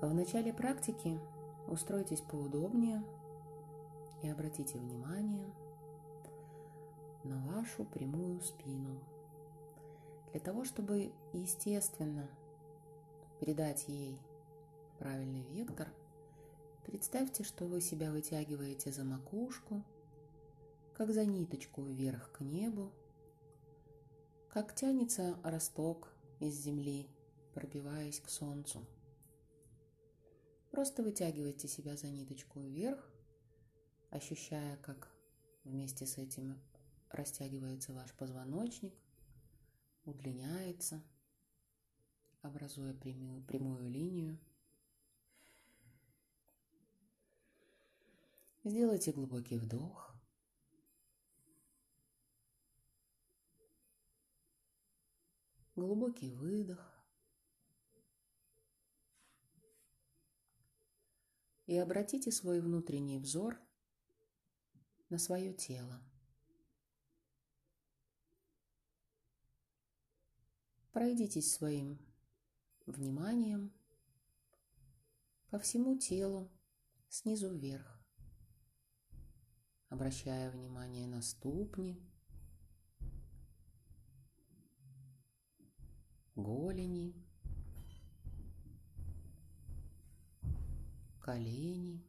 В начале практики устройтесь поудобнее и обратите внимание на вашу прямую спину, для того, чтобы естественно придать ей правильный вектор. Представьте, что вы себя вытягиваете за макушку, как за ниточку вверх к небу, как тянется росток из земли, пробиваясь к солнцу. Просто вытягивайте себя за ниточку вверх, ощущая, как вместе с этим растягивается ваш позвоночник, удлиняется, образуя прямую линию. Сделайте глубокий вдох. Глубокий выдох. И обратите свой внутренний взор на свое тело. Пройдитесь своим вниманием по всему телу снизу вверх, обращая внимание на ступни, голени, колени,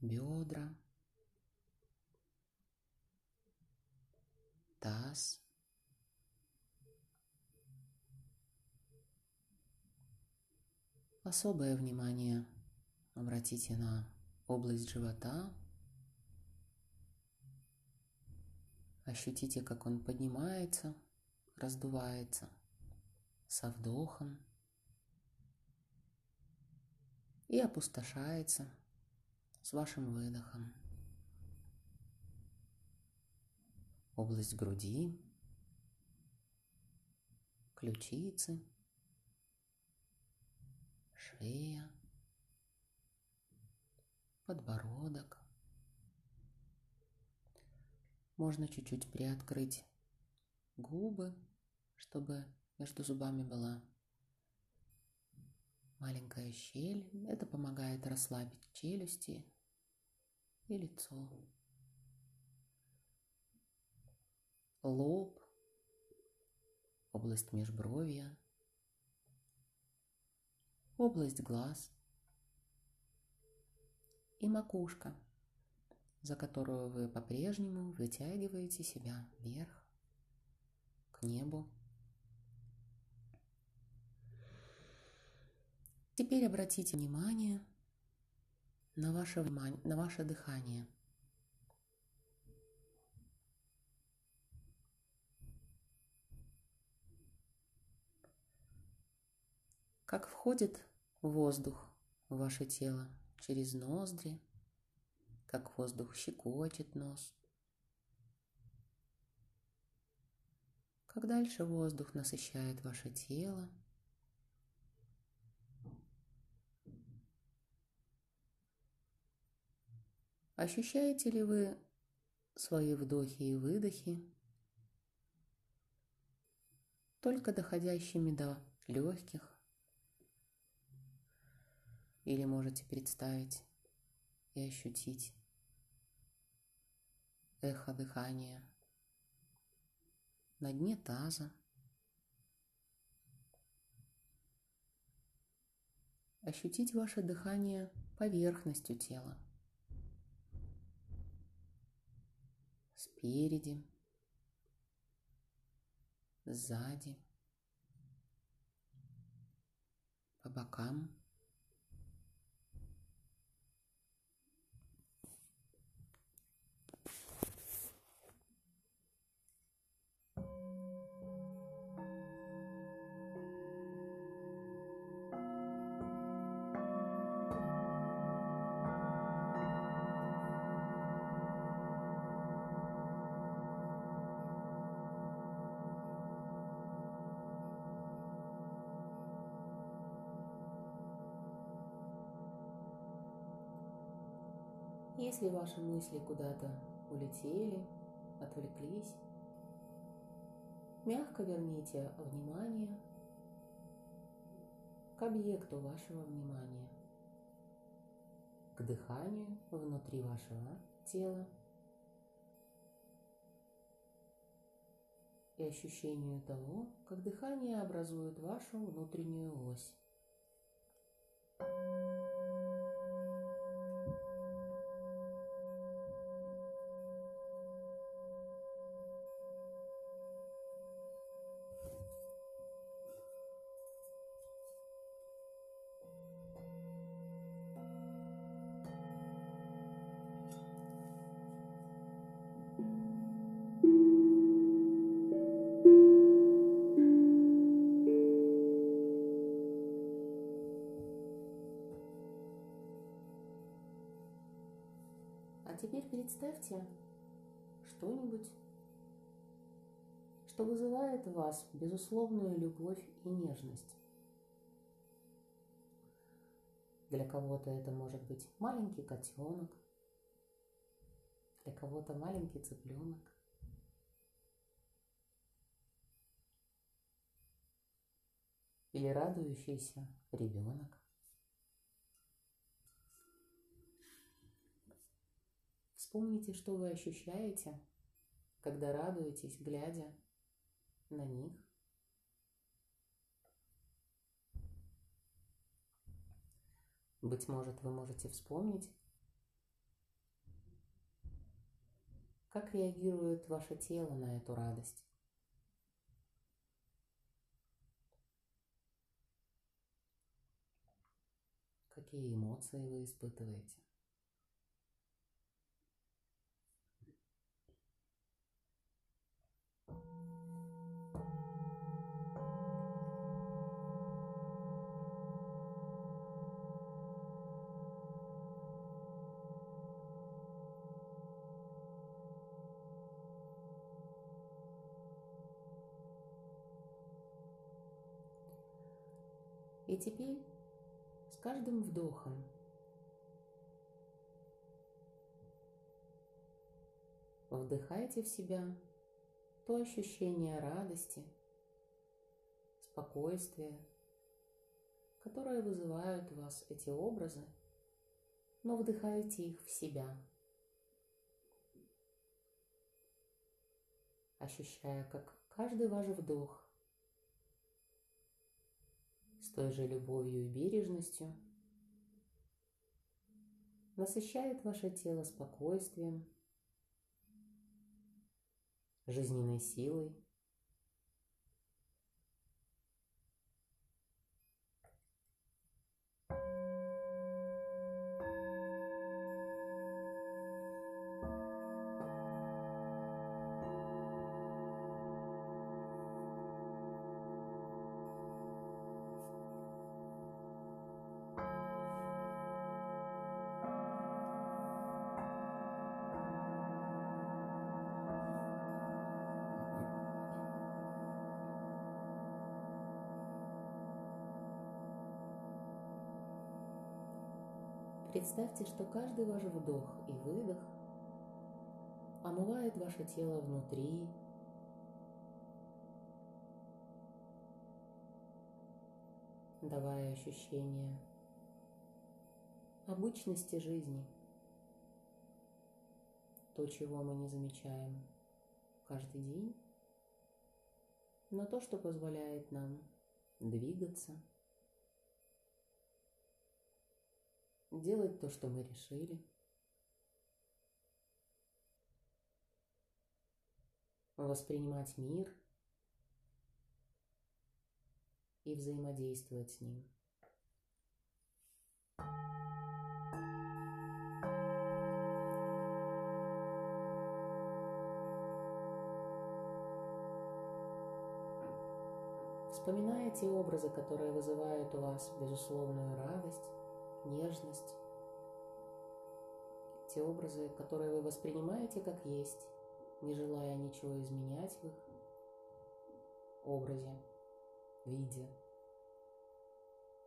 бедра, таз, особое внимание обратите на область живота, ощутите, как он поднимается, раздувается со вдохом и опустошается с вашим выдохом. Область груди, ключицы, шея, подбородок. Можно чуть-чуть приоткрыть губы, чтобы между зубами была маленькая щель. Это помогает расслабить челюсти и лицо. Лоб, область межбровья, область глаз и макушка, за которую вы по-прежнему вытягиваете себя вверх, к небу. Теперь обратите внимание на ваше дыхание. Как входит воздух в ваше тело через ноздри, как воздух щекочет нос, как дальше воздух насыщает ваше тело, ощущаете ли вы свои вдохи и выдохи только доходящими до легких? Или можете представить и ощутить эхо дыхания на дне таза? Ощутить ваше дыхание поверхностью тела. Спереди, сзади, по бокам. Если ваши мысли куда-то улетели, отвлеклись, мягко верните внимание к объекту вашего внимания, к дыханию внутри вашего тела и ощущению того, как дыхание образует вашу внутреннюю ось. Теперь представьте что-нибудь, что вызывает в вас безусловную любовь и нежность. Для кого-то это может быть маленький котенок, для кого-то маленький цыпленок. Или радующийся ребенок. Вспомните, что вы ощущаете, когда радуетесь, глядя на них. Быть может, вы можете вспомнить, как реагирует ваше тело на эту радость. Какие эмоции вы испытываете. И теперь с каждым вдохом вдыхайте в себя то ощущение радости, спокойствия, которые вызывают у вас эти образы, но вдыхайте их в себя, ощущая, как каждый ваш вдох с той же любовью и бережностью насыщает ваше тело спокойствием, жизненной силой. Представьте, что каждый ваш вдох и выдох омывает ваше тело внутри, давая ощущение обычности жизни, то, чего мы не замечаем каждый день, но то, что позволяет нам двигаться, делать то, что мы решили, воспринимать мир и взаимодействовать с ним. Вспоминая те образы, которые вызывают у вас безусловную радость, нежность, те образы, которые вы воспринимаете как есть, не желая ничего изменять в их образе, виде.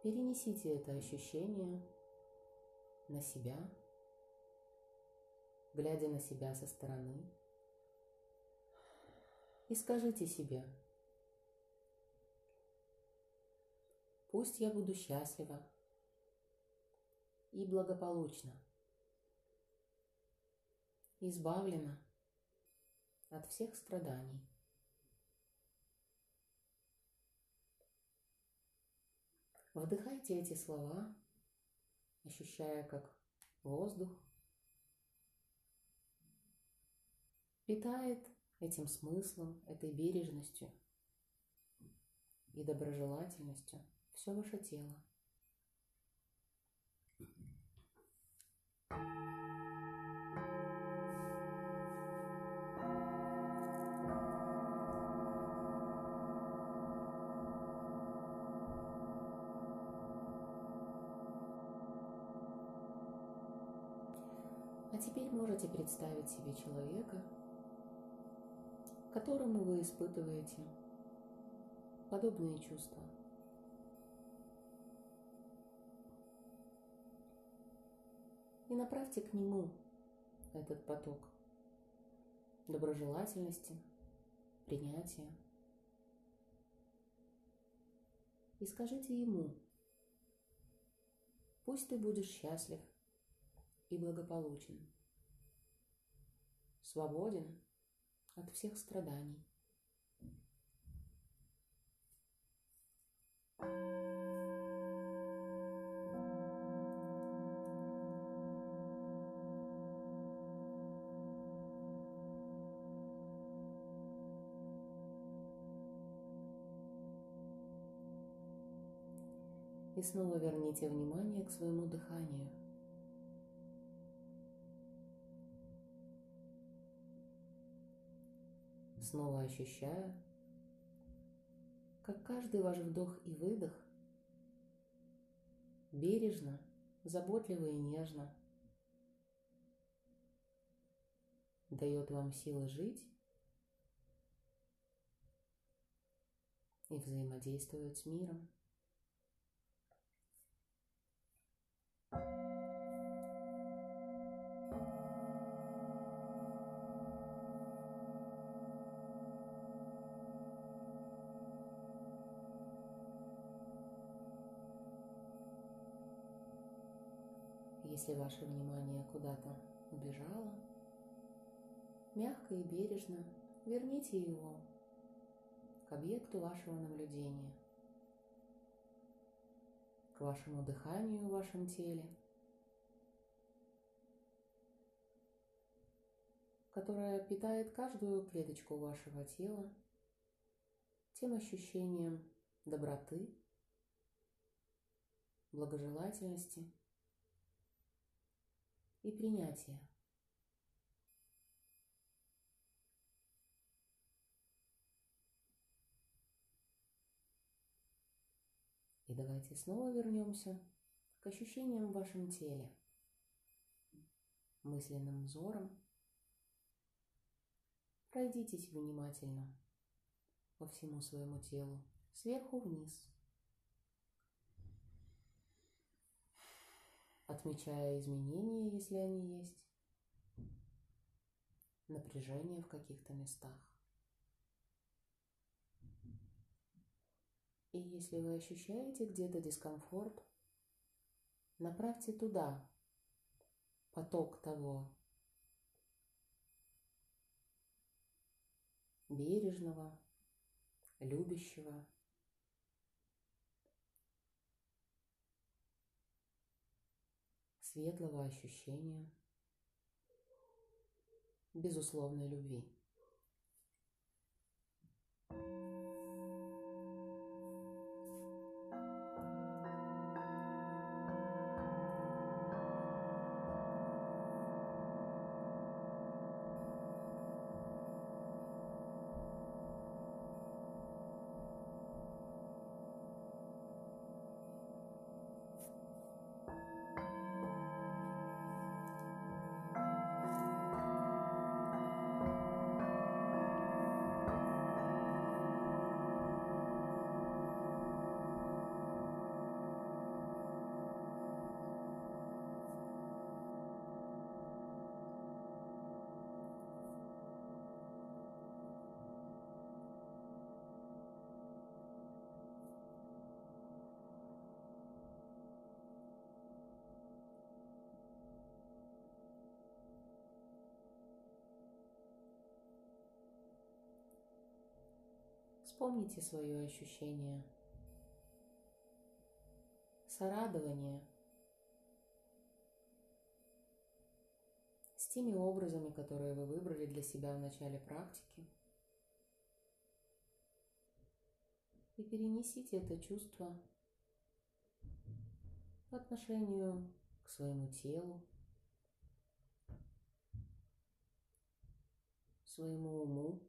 Перенесите это ощущение на себя глядя на себя со стороны, и скажите себе: пусть я буду счастлива и благополучна, избавлена от всех страданий. Вдыхайте эти слова, ощущая, как воздух питает этим смыслом, этой бережностью и доброжелательностью все ваше тело. А теперь можете представить себе человека, которому вы испытываете подобные чувства. И направьте к нему этот поток доброжелательности, принятия. И скажите ему: пусть ты будешь счастлив и благополучен, свободен от всех страданий. И снова верните внимание к своему дыханию. Снова ощущая, как каждый ваш вдох и выдох бережно, заботливо и нежно дает вам силы жить и взаимодействовать с миром. Если ваше внимание куда-то убежало, мягко и бережно верните его к объекту вашего наблюдения, к вашему дыханию в вашем теле, которое питает каждую клеточку вашего тела тем ощущением доброты, благожелательности и принятие. И давайте снова вернемся к ощущениям в вашем теле, мысленным взором. Пройдитесь внимательно по всему своему телу, сверху вниз, отмечая изменения, если они есть, напряжение в каких-то местах. И если вы ощущаете где-то дискомфорт, направьте туда поток того бережного, любящего, светлого ощущения безусловной любви. Вспомните свое ощущение. Сорадование с теми образами, которые вы выбрали для себя в начале практики. И перенесите это чувство по отношению к своему телу, своему уму,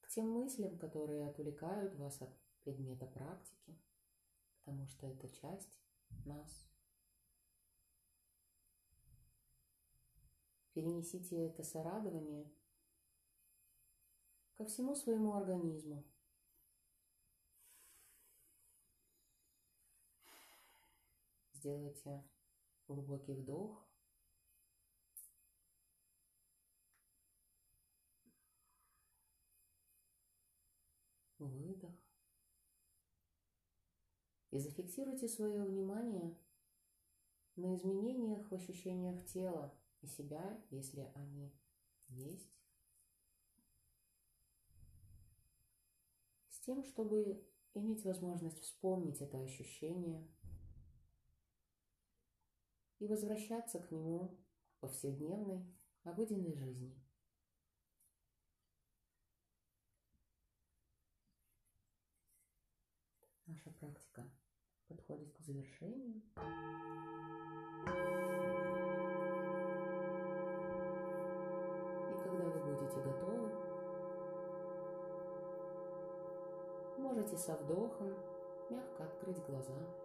к тем мыслям, которые отвлекают вас от предмета практики, потому что это часть нас. Перенесите это сорадование ко всему своему организму. Сделайте глубокий вдох . Выдох. И зафиксируйте свое внимание на изменениях в ощущениях тела и себя, если они есть. С тем, чтобы иметь возможность вспомнить это ощущение и возвращаться к нему в повседневной, обыденной жизни. Наша практика подходит к завершению. И когда вы будете готовы, можете со вдохом мягко открыть глаза.